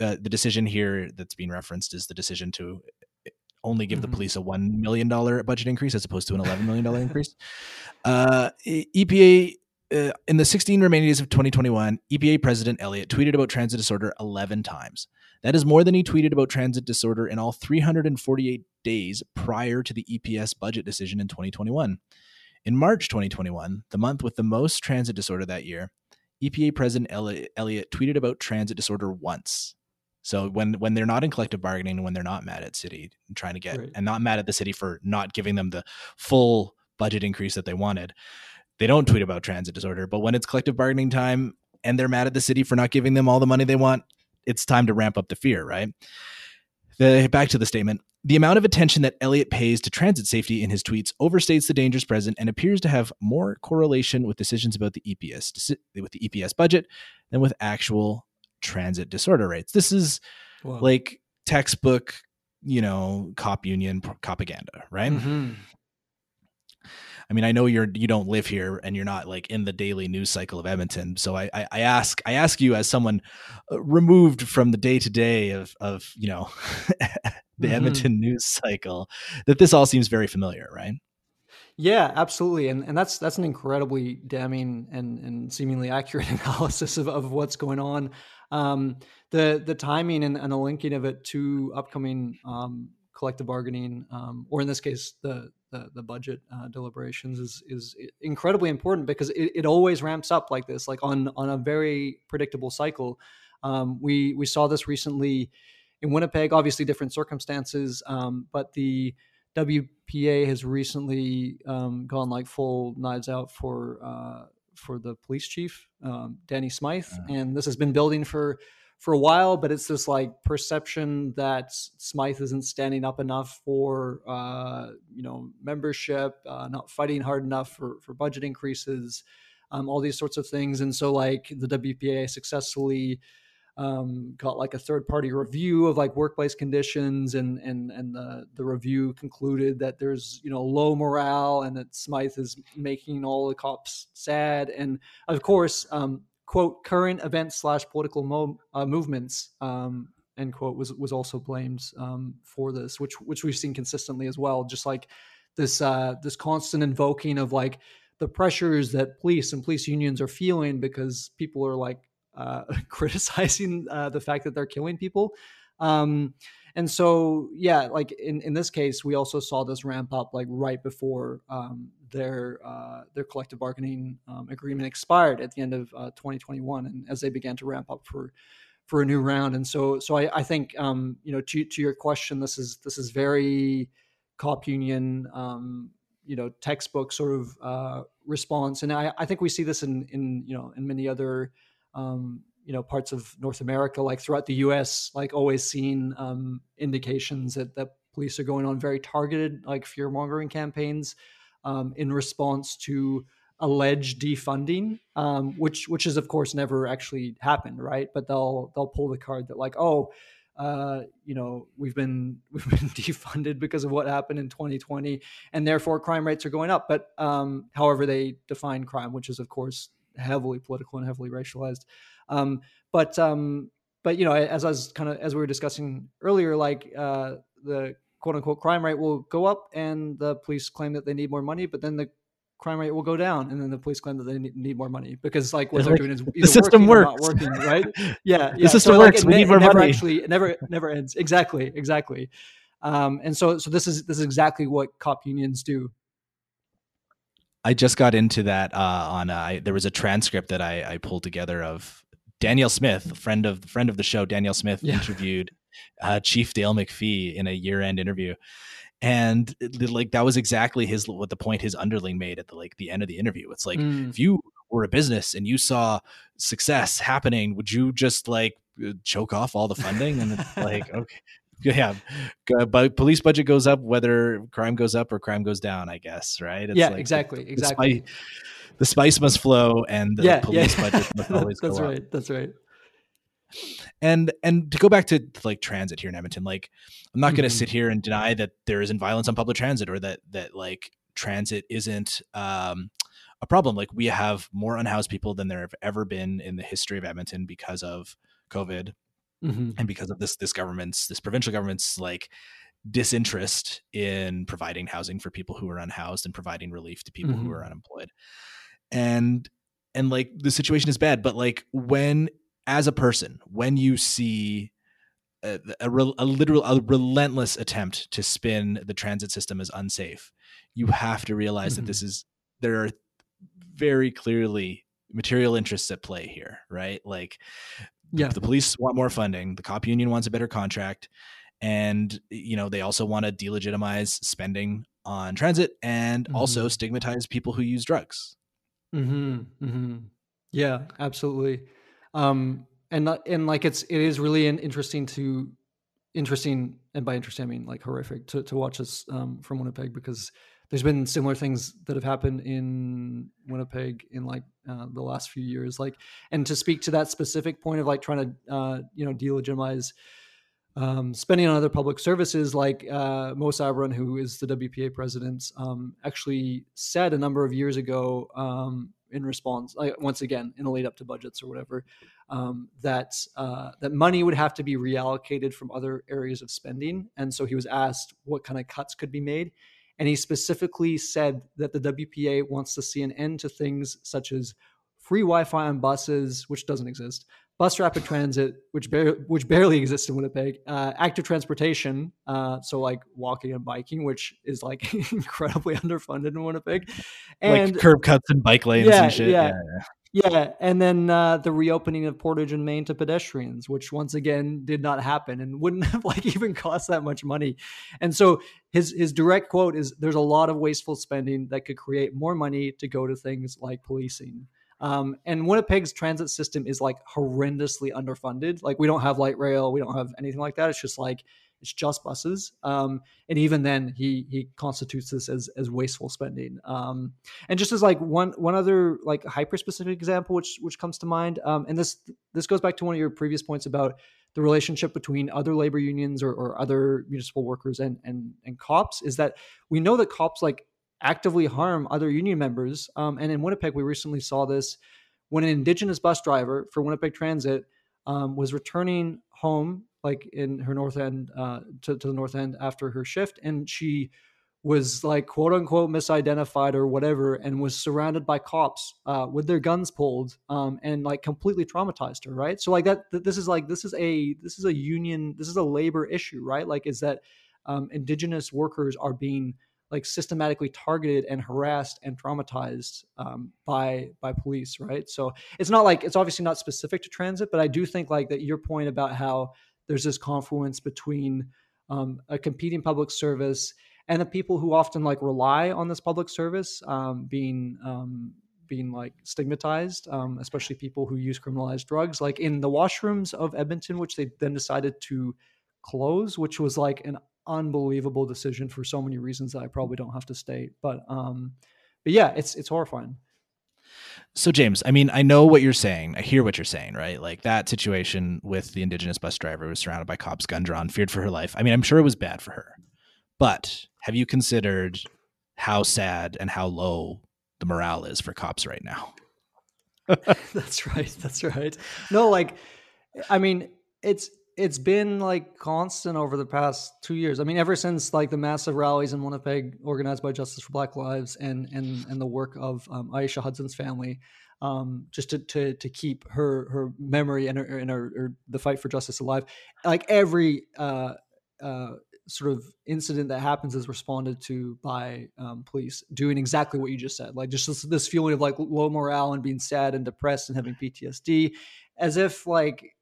uh, the decision here that's being referenced is the decision to only give mm-hmm. the police a one million dollars budget increase as opposed to an eleven million dollars increase. Uh, E P A, uh, in the sixteen remaining days of twenty twenty-one, E P A President Elliott tweeted about transit disorder eleven times. That is more than he tweeted about transit disorder in all three hundred forty-eight days prior to the E P S budget decision in twenty twenty-one. In March twenty twenty-one, the month with the most transit disorder that year, E P A President Elliott tweeted about transit disorder once. So when, when they're not in collective bargaining, when they're not mad at city and trying to get right. and not mad at the city for not giving them the full budget increase that they wanted, they don't tweet about transit disorder. But when it's collective bargaining time and they're mad at the city for not giving them all the money they want, it's time to ramp up the fear, right? The, back to the statement. The amount of attention that Elliott pays to transit safety in his tweets overstates the dangers present and appears to have more correlation with decisions about the E P S, with the E P S budget than with actual transit disorder rates. This is Whoa. Like textbook, you know, cop union propaganda, right? Mm-hmm. I mean, I know you're, you don't live here and you're not like in the daily news cycle of Edmonton. So I, I, I ask, I ask you as someone removed from the day to day of, of, you know, the mm-hmm. Edmonton news cycle, that this all seems very familiar, right? Yeah, absolutely. And and that's that's an incredibly damning and, and seemingly accurate analysis of, of what's going on. Um, the the timing and, and the linking of it to upcoming um, collective bargaining, um, or in this case, the the, the budget uh, deliberations is is incredibly important, because it, it always ramps up like this, like on, on a very predictable cycle. Um, we, we saw this recently in Winnipeg, obviously different circumstances, um, but the W P A has recently um, gone like full knives out for uh, for the police chief, um, Danny Smyth. Yeah. And this has been building for for a while, but it's this like perception that Smyth isn't standing up enough for, uh, you know, membership, uh, not fighting hard enough for, for budget increases, um, all these sorts of things. And so like the W P A successfully Um, got like a third party review of like workplace conditions, and and and the the review concluded that there's, you know, low morale and that Smyth is making all the cops sad. And of course, um, quote, current events slash political mo- uh, movements, um, end quote, was was also blamed um, for this, which which we've seen consistently as well. Just like this uh, this constant invoking of like the pressures that police and police unions are feeling because people are like, Uh, criticizing uh, the fact that they're killing people. Um, and so, yeah, like in, in this case, we also saw this ramp up like right before um, their uh, their collective bargaining um, agreement expired at the end of uh, twenty twenty-one, and as they began to ramp up for for a new round. And so, so I, I think um, you know, to to your question, this is this is very cop union, um, you know, textbook sort of uh, response. And I, I think we see this in in you know in many other Um, you know, parts of North America, like throughout the U S, like always seen um, indications that, that police are going on very targeted, like fear mongering campaigns um, in response to alleged defunding, um, which which is of course never actually happened, right? But they'll they'll pull the card that like, oh, uh, you know, we've been we've been defunded because of what happened in twenty twenty, and therefore crime rates are going up. But um, however they define crime, which is of course heavily political and heavily racialized. Um, but, um, but, you know, as I was kind of, as we were discussing earlier, like uh, the quote unquote crime rate will go up and the police claim that they need more money, but then the crime rate will go down and then the police claim that they need more money, because like what they're like, doing is the system works, not working, right? Yeah. yeah. The system so, works. Like, it, we need more never money. Actually, it never, it never ends. Exactly. Exactly. Um, and so, so this is, this is exactly what cop unions do. I just got into that uh, on uh, I, there was a transcript that I, I pulled together of Daniel Smith, friend of friend of the show. Daniel Smith yeah. interviewed uh, Chief Dale McPhee in a year-end interview, and like that was exactly his what the point his underling made at the like the end of the interview. It's like mm. if you were a business and you saw success happening, would you just like choke off all the funding? And it's like okay. Yeah, but police budget goes up whether crime goes up or crime goes down, I guess, right? It's yeah, like exactly, the, exactly. The spice, the spice must flow, and the yeah, police yeah. budget must always that's go right, up. That's right. That's right. And and to go back to like transit here in Edmonton, like I'm not mm-hmm. going to sit here and deny that there isn't violence on public transit, or that that like transit isn't um, a problem. Like we have more unhoused people than there have ever been in the history of Edmonton because of COVID. Mm-hmm. And because of this, this government's, this provincial government's like disinterest in providing housing for people who are unhoused and providing relief to people mm-hmm. who are unemployed. And, and like the situation is bad, but like when, as a person, when you see a, a, re- a literal, a relentless attempt to spin the transit system as unsafe, you have to realize mm-hmm. that this is, there are very clearly material interests at play here, right? Like, yeah. The police want more funding. The cop union wants a better contract. And, you know, they also want to delegitimize spending on transit and mm-hmm. also stigmatize people who use drugs. Mm-hmm. Mm-hmm. Yeah, absolutely. Um, and, and like, it's, it is really an interesting to interesting. And by interesting, I mean like horrific to, to watch this um, from Winnipeg, because there's been similar things that have happened in Winnipeg in like uh, the last few years, like, and to speak to that specific point of like trying to, uh, you know, delegitimize Um, spending on other public services, like uh, Mo Sabaron, who is the W P A president, um, actually said a number of years ago um, in response, like, once again, in the lead up to budgets or whatever, um, that uh, that money would have to be reallocated from other areas of spending. And so he was asked what kind of cuts could be made. And he specifically said that the W P A wants to see an end to things such as free Wi-Fi on buses, which doesn't exist, bus rapid transit, which bar- which barely exists in Winnipeg, uh, active transportation, uh, so like walking and biking, which is like incredibly underfunded in Winnipeg, and like curb cuts and bike lanes yeah, and shit. Yeah, yeah, yeah. And then uh, the reopening of Portage and Maine to pedestrians, which once again did not happen and wouldn't have like even cost that much money. And so his his direct quote is, "There's a lot of wasteful spending that could create more money to go to things like policing." Um, and Winnipeg's transit system is like horrendously underfunded. Like we don't have light rail. We don't have anything like that. It's just like, it's just buses. Um, and even then he, he constitutes this as, as wasteful spending. Um, and just as like one, one other like hyper specific example, which, which comes to mind. Um, and this, this goes back to one of your previous points about the relationship between other labor unions or, or other municipal workers and, and, and cops, is that we know that cops like actively harm other union members. Um, and in Winnipeg, we recently saw this when an Indigenous bus driver for Winnipeg Transit um, was returning home, like in her north end, uh, to, to the north end after her shift. And she was like, quote unquote, misidentified or whatever, and was surrounded by cops uh, with their guns pulled um, and like completely traumatized her. Right. So like that, th- this is like, this is a, this is a union, this is a labor issue, right? Like is that um, Indigenous workers are being like systematically targeted and harassed and traumatized um, by by police, right? So it's not like, it's obviously not specific to transit, but I do think like that your point about how there's this confluence between um, a competing public service and the people who often like rely on this public service um, being um, being like stigmatized, um, especially people who use criminalized drugs. Like in the washrooms of Edmonton, which they then decided to close, which was like an unbelievable decision for so many reasons that I probably don't have to state, but, um, but yeah, it's, it's horrifying. So James, I mean, I know what you're saying. I hear what you're saying, right? Like that situation with the Indigenous bus driver who was surrounded by cops, gun drawn, feared for her life. I mean, I'm sure it was bad for her, but have you considered how sad and how low the morale is for cops right now? That's right. That's right. No, like, I mean, it's, it's been like constant over the past two years. I mean, ever since like the massive rallies in Winnipeg organized by Justice for Black Lives and and and the work of um, Aisha Hudson's family, um, just to, to to keep her her memory and her, and her, her the fight for justice alive. Like every uh, uh, sort of incident that happens is responded to by um, police doing exactly what you just said. Like just this, this feeling of like low morale and being sad and depressed and having P T S D, as if like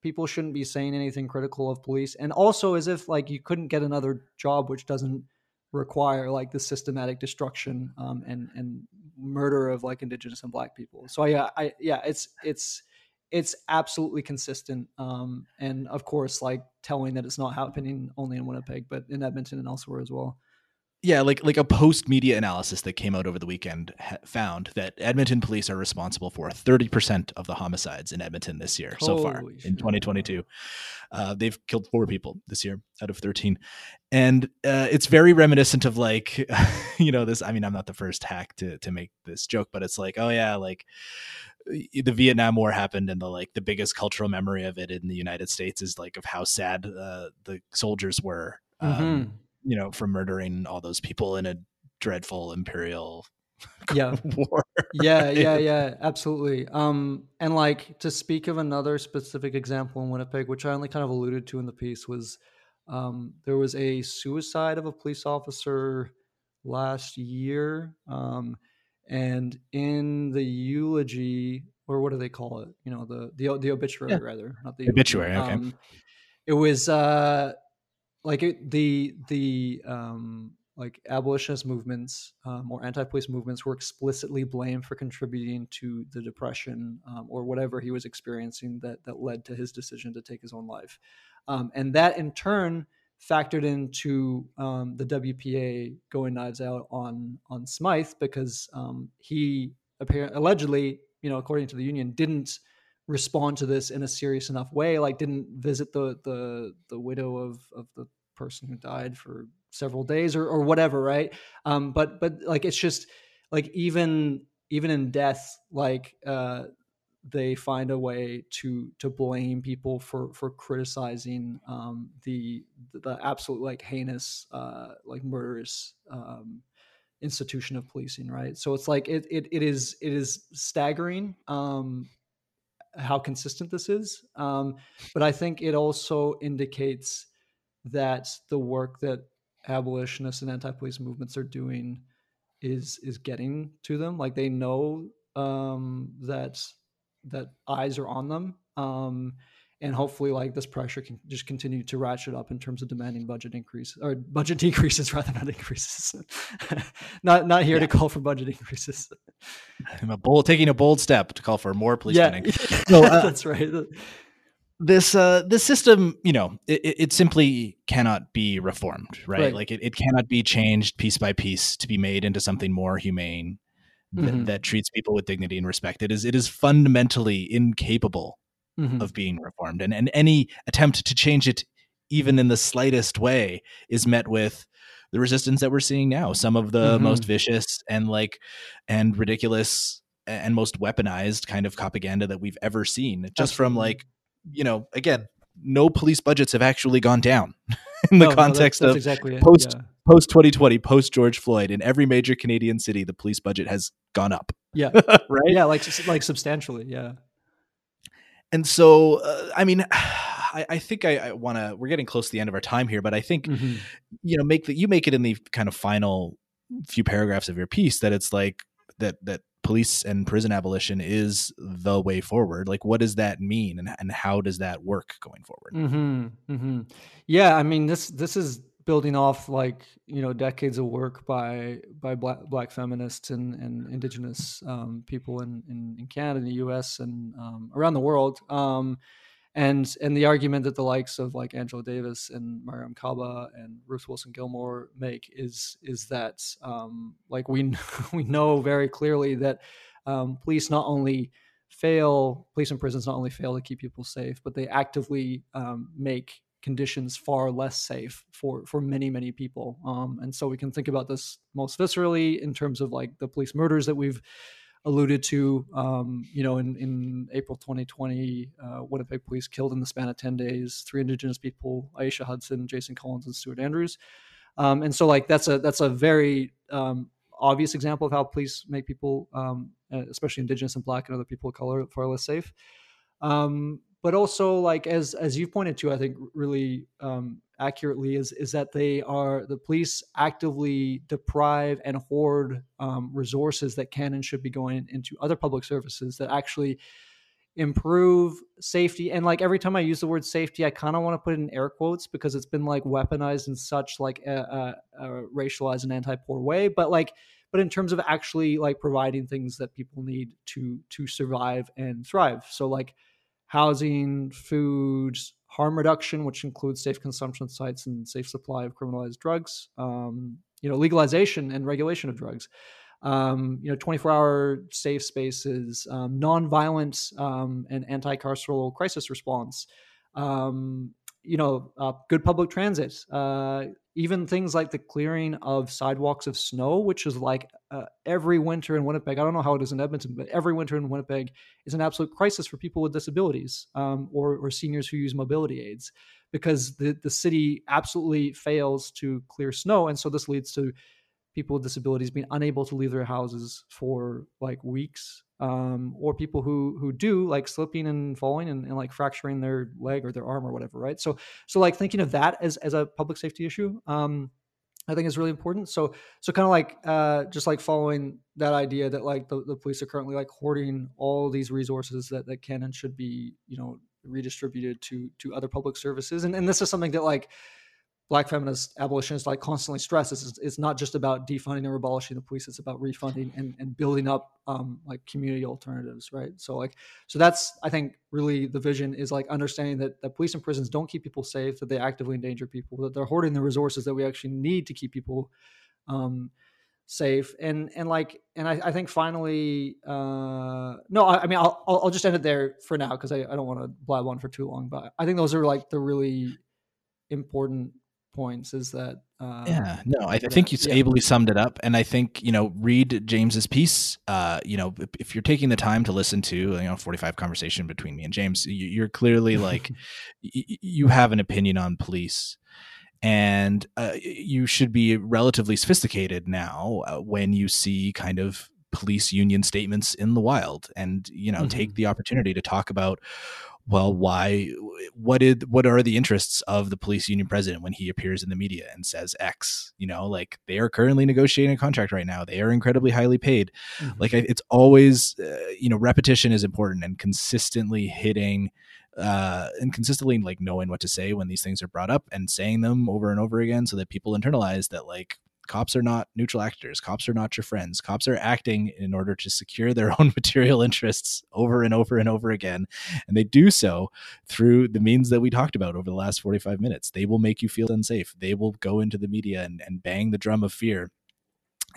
people shouldn't be saying anything critical of police. And also as if like you couldn't get another job, which doesn't require like the systematic destruction um, and, and murder of like Indigenous and Black people. So yeah, I, yeah, it's, it's, it's absolutely consistent. Um, and of course, like telling that it's not happening only in Winnipeg, but in Edmonton and elsewhere as well. Yeah, like like a post-media analysis that came out over the weekend ha- found that Edmonton police are responsible for thirty percent of the homicides in Edmonton this year. Holy so far shit. In twenty twenty-two. Uh, they've killed four people this year out of thirteen. And uh, it's very reminiscent of like, you know, this, I mean, I'm not the first hack to to make this joke, but it's like, oh yeah, like the Vietnam War happened and the like the biggest cultural memory of it in the United States is like of how sad uh, the soldiers were. Mm-hmm. Um, you know, from murdering all those people in a dreadful imperial yeah. war. Yeah, yeah, yeah, absolutely. Um, and like to speak of another specific example in Winnipeg, which I only kind of alluded to in the piece, was um, there was a suicide of a police officer last year. Um, and in the eulogy, or what do they call it? You know, the the, the obituary yeah. rather, not the obituary. Okay. Um, it was, uh, Like it, the the um, like abolitionist movements um, or anti-police movements were explicitly blamed for contributing to the depression um, or whatever he was experiencing that that led to his decision to take his own life, um, and that in turn factored into um, the W P A going knives out on on Smyth because um, he apparently allegedly, you know, according to the union, didn't respond to this in a serious enough way, like didn't visit the the the widow of of the person who died for several days or or whatever, right? Um, but but like it's just like even even in death, like uh, they find a way to to blame people for for criticizing um, the the absolute like heinous uh, like murderous um, institution of policing, right? So it's like it it it is it is staggering. Um, how consistent this is. Um, but I think it also indicates that the work that abolitionists and anti-police movements are doing is, is getting to them. Like they know, um, that, that eyes are on them. Um, and hopefully like this pressure can just continue to ratchet up in terms of demanding budget increases or budget decreases rather than increases. not, not here yeah. to call for budget increases. I'm a bold, taking a bold step to call for more police spending. Yeah. So, uh, that's right. This, uh, this system, you know, it, it simply cannot be reformed, right? right. Like it, it cannot be changed piece by piece to be made into something more humane mm-hmm. that, that treats people with dignity and respect. It is, it is fundamentally incapable Mm-hmm. of being reformed, and and any attempt to change it, even in the slightest way, is met with the resistance that we're seeing now. Some of the mm-hmm. most vicious and like and ridiculous and most weaponized kind of propaganda that we've ever seen, just That's from like you know, again, no police budgets have actually gone down in the oh, context no, that's, that's of exactly post yeah. post twenty twenty, post George Floyd. In every major Canadian city, the police budget has gone up. Yeah, right. Yeah, like like substantially. Yeah. And so, uh, I mean, I, I think I, I want to, we're getting close to the end of our time here, but I think, mm-hmm. you know, make that you make it in the kind of final few paragraphs of your piece that it's like that, that police and prison abolition is the way forward. Like, what does that mean? And, and how does that work going forward? Mm-hmm. Mm-hmm. Yeah. I mean, this, this is building off like, you know, decades of work by, by black, black feminists and, and indigenous um, people in, in, in Canada, in the U S and um, around the world. Um, and, and the argument that the likes of like Angela Davis and Mariam Kaba and Ruth Wilson Gilmore make is, is that um, like we, we know very clearly that um, police not only fail, police and prisons not only fail to keep people safe, but they actively um, make conditions far less safe for, for many, many people. Um, and so we can think about this most viscerally in terms of like the police murders that we've alluded to, um, you know, in, in April twenty twenty, uh, Winnipeg police killed in the span of ten days, three indigenous people, Aisha Hudson, Jason Collins, and Stuart Andrews. Um, and so like, that's a, that's a very um, obvious example of how police make people, um, especially indigenous and black and other people of color, far less safe. Um, But also, like as as you pointed to, I think really um, accurately is is that they are the police actively deprive and hoard um, resources that can and should be going into other public services that actually improve safety. And like every time I use the word safety, I kind of want to put it in air quotes because it's been like weaponized in such like a, a, a racialized and anti-poor way. But like, but in terms of actually like providing things that people need to to survive and thrive. So like. Housing, food, harm reduction, which includes safe consumption sites and safe supply of criminalized drugs, um, you know, legalization and regulation of drugs, um, you know, twenty-four hour safe spaces, um, nonviolent um, and anti-carceral crisis response, um, you know, uh, good public transit, uh, even things like the clearing of sidewalks of snow, which is like uh, every winter in Winnipeg. I don't know how it is in Edmonton, but every winter in Winnipeg is an absolute crisis for people with disabilities um, or, or seniors who use mobility aids because the, the city absolutely fails to clear snow. And so this leads to people with disabilities being unable to leave their houses for like weeks um, or people who, who do like slipping and falling and, and like fracturing their leg or their arm or whatever. Right. So, so like thinking of that as, as a public safety issue, um, I think is really important. So, so kind of like uh, just like following that idea that like the, the police are currently like hoarding all these resources that, that can and should be, you know, redistributed to, to other public services. And, and this is something that like, Black feminist abolitionists like constantly stress it's, it's not just about defunding or abolishing the police. It's about refunding and, and building up um, like community alternatives, right? So like, so that's, I think really the vision is like understanding that, that police and prisons don't keep people safe, that they actively endanger people, that they're hoarding the resources that we actually need to keep people um, safe. And, and like, and I, I think finally, uh, no, I, I mean, I'll, I'll just end it there for now, cause I, I don't want to blab on for too long, but I think those are like the really important points, is that, um, yeah, no, I th- think you yeah. ably summed it up. And I think, you know, read James's piece, uh, you know, if, if you're taking the time to listen to, you know, forty-five conversation between me and James, you, you're clearly like, y- you have an opinion on police. And uh, you should be relatively sophisticated now uh, when you see kind of police union statements in the wild, and, you know, mm-hmm. take the opportunity to talk about, well, why, what did, what are the interests of the police union president when he appears in the media and says X, you know, like, they are currently negotiating a contract right now. They are incredibly highly paid. Mm-hmm. Like, it's always, uh, you know, repetition is important, and consistently hitting Uh, and consistently like knowing what to say when these things are brought up, and saying them over and over again, so that people internalize that like cops are not neutral actors. Cops are not your friends. Cops are acting in order to secure their own material interests over and over and over again. And they do so through the means that we talked about over the last forty-five minutes. They will make you feel unsafe. They will go into the media and, and bang the drum of fear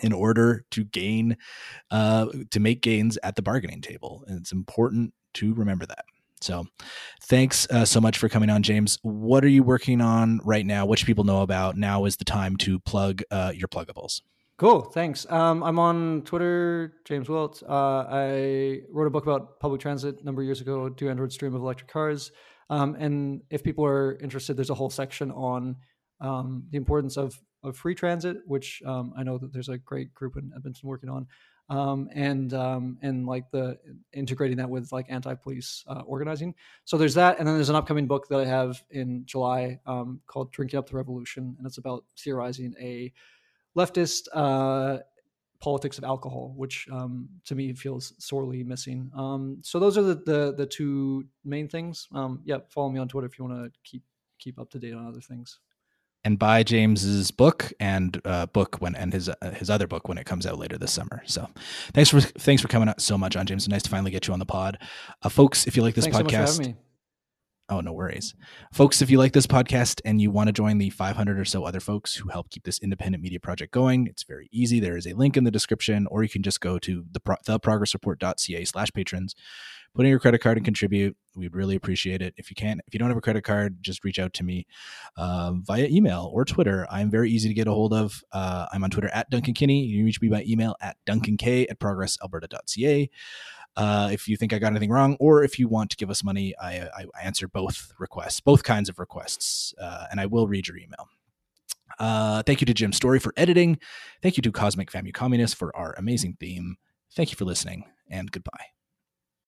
in order to gain, uh, to make gains at the bargaining table. And it's important to remember that. So thanks uh, so much for coming on, James. What are you working on right now? What should people know about? Now is the time to plug uh, your pluggables. Cool. Thanks. Um, I'm on Twitter, James Wilt. Uh, I wrote a book about public transit a number of years ago, Do Androids Dream of Electric Cars? Um, and if people are interested, there's a whole section on um, the importance of, of free transit, which um, I know that there's a great group in Edmonton working on. Um, and, um, and like the integrating that with like anti-police, uh, organizing. So there's that. And then there's an upcoming book that I have in July, um, called Drinking Up the Revolution. And it's about theorizing a leftist, uh, politics of alcohol, which, um, to me feels sorely missing. Um, so those are the, the, the two main things. Um, yeah. Follow me on Twitter if you want to keep, keep up to date on other things. And buy James's book and uh, book when and his uh, his other book when it comes out later this summer. So, thanks for thanks for coming out so much on, James. It's nice to finally get you on the pod, uh, folks. If you like this thanks podcast, so much for having me. Oh, no worries, folks. If you like this podcast and you want to join the five hundred or so other folks who help keep this independent media project going, it's very easy. There is a link in the description, or you can just go to the pro- the progress report dot c a slash patrons. Put in your credit card and contribute. We'd really appreciate it. If you can't, if you don't have a credit card, just reach out to me uh, via email or Twitter. I'm very easy to get a hold of. Uh, I'm on Twitter at Duncan Kinney. You can reach me by email at duncan k at progress alberta dot c a. Uh, if you think I got anything wrong, or if you want to give us money, I, I answer both requests, both kinds of requests, uh, and I will read your email. Uh, thank you to Jim Story for editing. Thank you to Cosmic Famu Communist for our amazing theme. Thank you for listening, and goodbye.